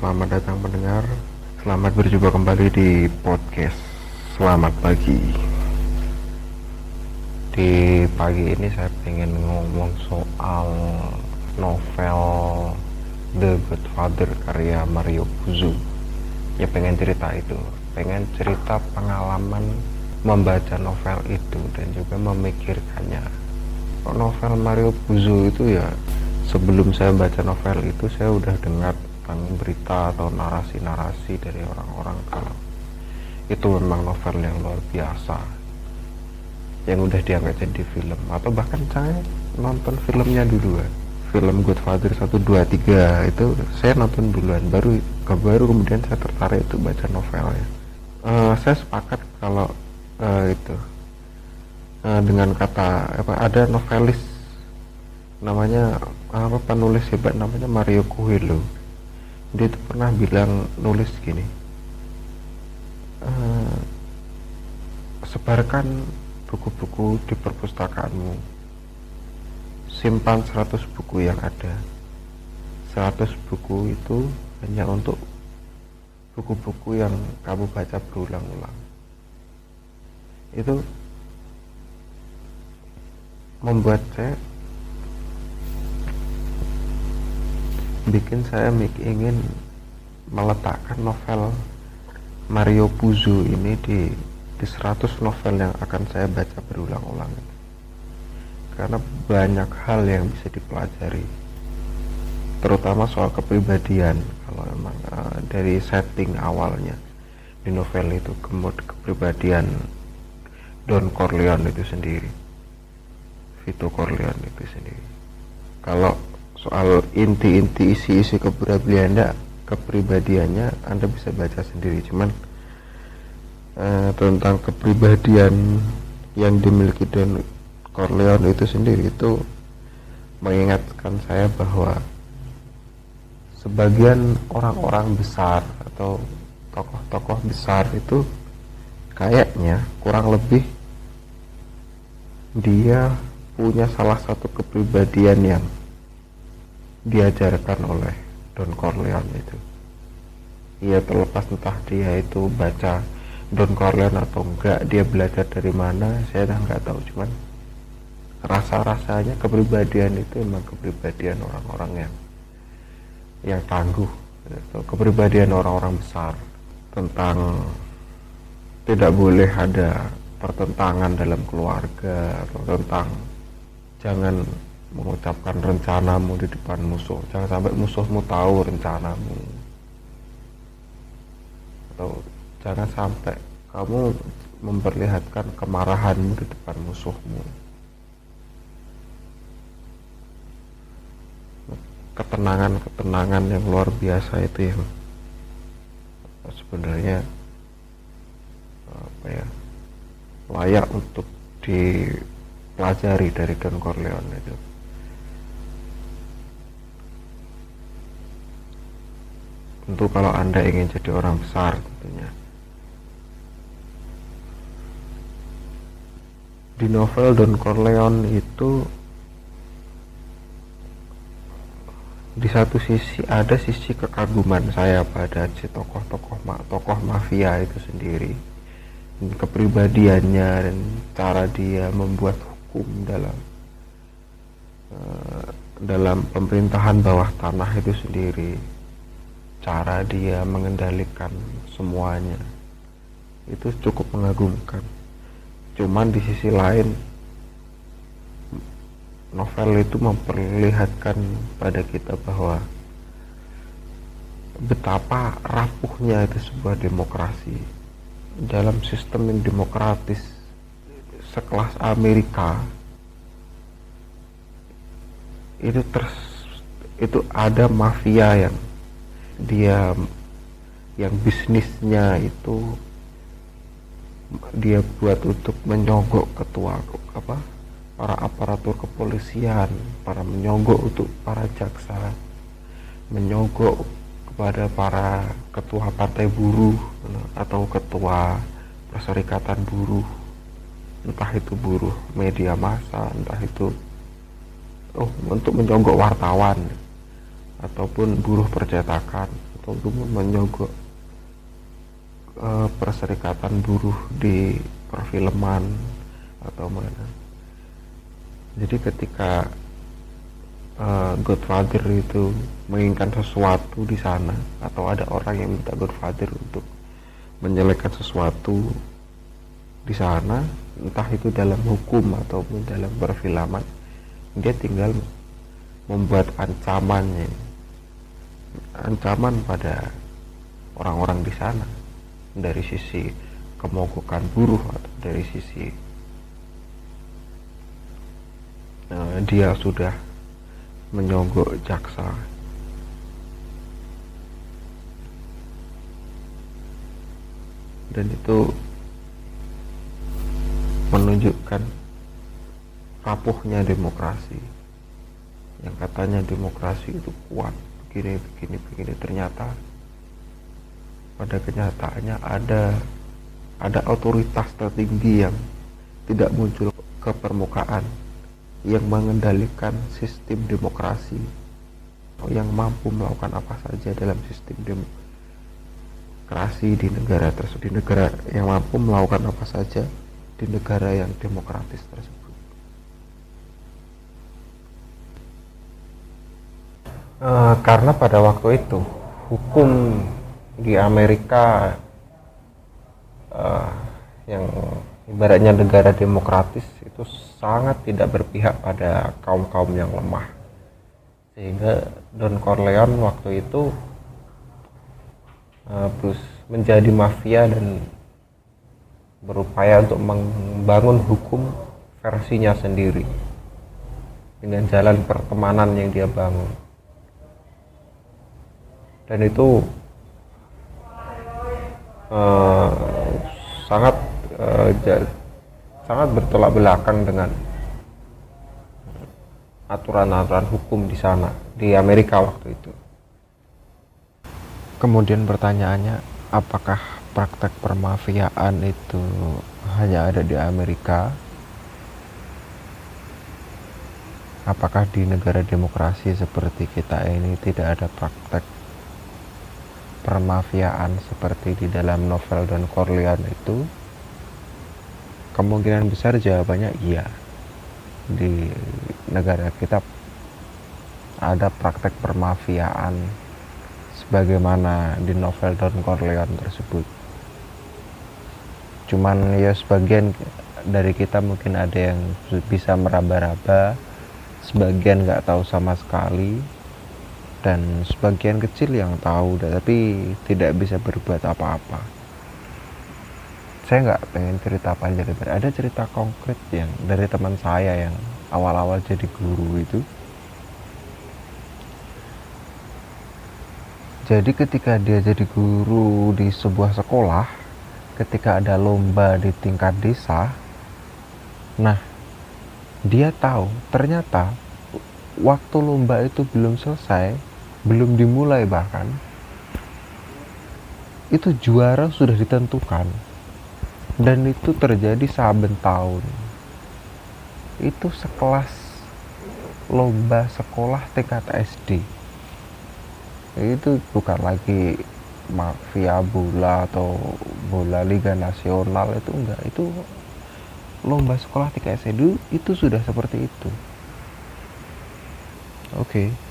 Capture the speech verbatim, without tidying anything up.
Selamat datang pendengar, selamat berjumpa kembali di podcast Selamat Pagi. Di pagi ini saya pengen ngomong soal novel The Godfather karya Mario Puzo. Ya pengen cerita itu, pengen cerita pengalaman membaca novel itu dan juga memikirkannya. Novel Mario Puzo itu ya, sebelum saya baca novel itu saya udah dengar berita atau narasi-narasi dari orang-orang kalau itu memang novel yang luar biasa yang udah diangkat jadi film, atau bahkan saya nonton filmnya dulu kan, film Godfather satu, dua, tiga itu saya nonton duluan, baru baru kemudian saya tertarik itu baca novelnya. Uh, saya sepakat kalau uh, itu uh, dengan kata apa, ada novelis namanya apa penulis hebat namanya Mario Puzo. Dia tuh pernah bilang nulis gini, e, sebarkan buku-buku di perpustakaanmu, simpan seratus buku yang ada. Seratus buku itu hanya untuk buku-buku yang kamu baca berulang-ulang. Itu membuat saya bikin saya ingin meletakkan novel Mario Puzo ini di, di seratus novel yang akan saya baca berulang-ulang, karena banyak hal yang bisa dipelajari, terutama soal kepribadian. Kalau memang uh, dari setting awalnya di novel itu kemod kepribadian Don Corleone itu sendiri, Vito Corleone itu sendiri. Kalau soal inti-inti isi-isi kepribadiannya, kepribadiannya Anda bisa baca sendiri. Cuman eh, tentang kepribadian yang dimiliki Don Corleone itu sendiri itu mengingatkan saya bahwa sebagian orang-orang besar atau tokoh-tokoh besar itu kayaknya kurang lebih dia punya salah satu kepribadian yang diajarkan oleh Don Corleone itu. Ia terlepas entah dia itu baca Don Corleone atau enggak, dia belajar dari mana saya enggak tahu, cuman rasa-rasanya kepribadian itu memang kepribadian orang-orang yang yang tangguh gitu. Kepribadian orang-orang besar, tentang tidak boleh ada pertentangan dalam keluarga, atau tentang jangan mengucapkan rencanamu di depan musuh, jangan sampai musuhmu tahu rencanamu, atau jangan sampai kamu memperlihatkan kemarahanmu di depan musuhmu. Ketenangan-ketenangan yang luar biasa itu yang sebenarnya apa ya, layak untuk dipelajari dari Don Corleone itu. Tentu kalau Anda ingin jadi orang besar tentunya. Di novel Don Corleone itu di satu sisi ada sisi kekaguman saya pada si tokoh-tokoh tokoh mafia itu sendiri, kepribadiannya dan cara dia membuat hukum dalam dalam pemerintahan bawah tanah itu sendiri, cara dia mengendalikan semuanya itu cukup mengagumkan. Cuman di sisi lain novel itu memperlihatkan pada kita bahwa betapa rapuhnya itu sebuah demokrasi. Dalam sistem yang demokratis sekelas Amerika itu ters, itu ada mafia yang dia yang bisnisnya itu dia buat untuk menyogok ketua apa para aparatur kepolisian, para menyogok untuk para jaksa, menyogok kepada para ketua partai buruh atau ketua perserikatan buruh, entah itu buruh media massa, entah itu oh untuk menyogok wartawan ataupun buruh percetakan atau untuk menyogok uh, perserikatan buruh di perfilman atau mana. Jadi ketika uh, Godfather itu menginginkan sesuatu di sana, atau ada orang yang minta Godfather untuk menjelekkan sesuatu di sana, entah itu dalam hukum ataupun dalam perfilman, dia tinggal membuat ancamannya, ancaman pada orang-orang di sana, dari sisi kemogokan buruh atau dari sisi uh, dia sudah menyogok jaksa. Dan itu menunjukkan rapuhnya demokrasi. Yang katanya demokrasi itu kuat, begini, begini, begini, ternyata pada kenyataannya ada ada otoritas tertinggi yang tidak muncul ke permukaan, yang mengendalikan sistem demokrasi, yang mampu melakukan apa saja dalam sistem demokrasi di negara tersebut, di negara yang mampu melakukan apa saja di negara yang demokratis tersebut. Uh, karena pada waktu itu hukum di Amerika uh, yang ibaratnya negara demokratis itu sangat tidak berpihak pada kaum-kaum yang lemah, sehingga Don Corleone waktu itu uh, terus menjadi mafia dan berupaya untuk membangun hukum versinya sendiri dengan jalan pertemanan yang dia bangun. Dan itu uh, sangat uh, j- sangat bertolak belakang dengan aturan-aturan hukum di sana, di Amerika waktu itu. Kemudian pertanyaannya, apakah praktek permafiaan itu hanya ada di Amerika? Apakah di negara demokrasi seperti kita ini tidak ada praktek permafiaan seperti di dalam novel Don Corleone itu? Kemungkinan besar jawabannya iya. Di negara kita ada praktek permafiaan sebagaimana di novel Don Corleone tersebut. Cuman ya sebagian dari kita mungkin ada yang bisa meraba-raba, sebagian nggak tahu sama sekali, dan sebagian kecil yang tahu tapi tidak bisa berbuat apa-apa. Saya nggak pengen cerita panjang lebar, ada cerita konkret yang dari teman saya yang awal-awal jadi guru itu. Jadi ketika dia jadi guru di sebuah sekolah, ketika ada lomba di tingkat desa, nah dia tahu ternyata waktu lomba itu belum selesai, belum dimulai bahkan, itu juara sudah ditentukan, dan itu terjadi saben tahun. Itu sekelas lomba sekolah tingkat S D. Itu bukan lagi mafia bola atau bola liga nasional, itu enggak, itu lomba sekolah tingkat S D itu sudah seperti itu. Oke. Okay.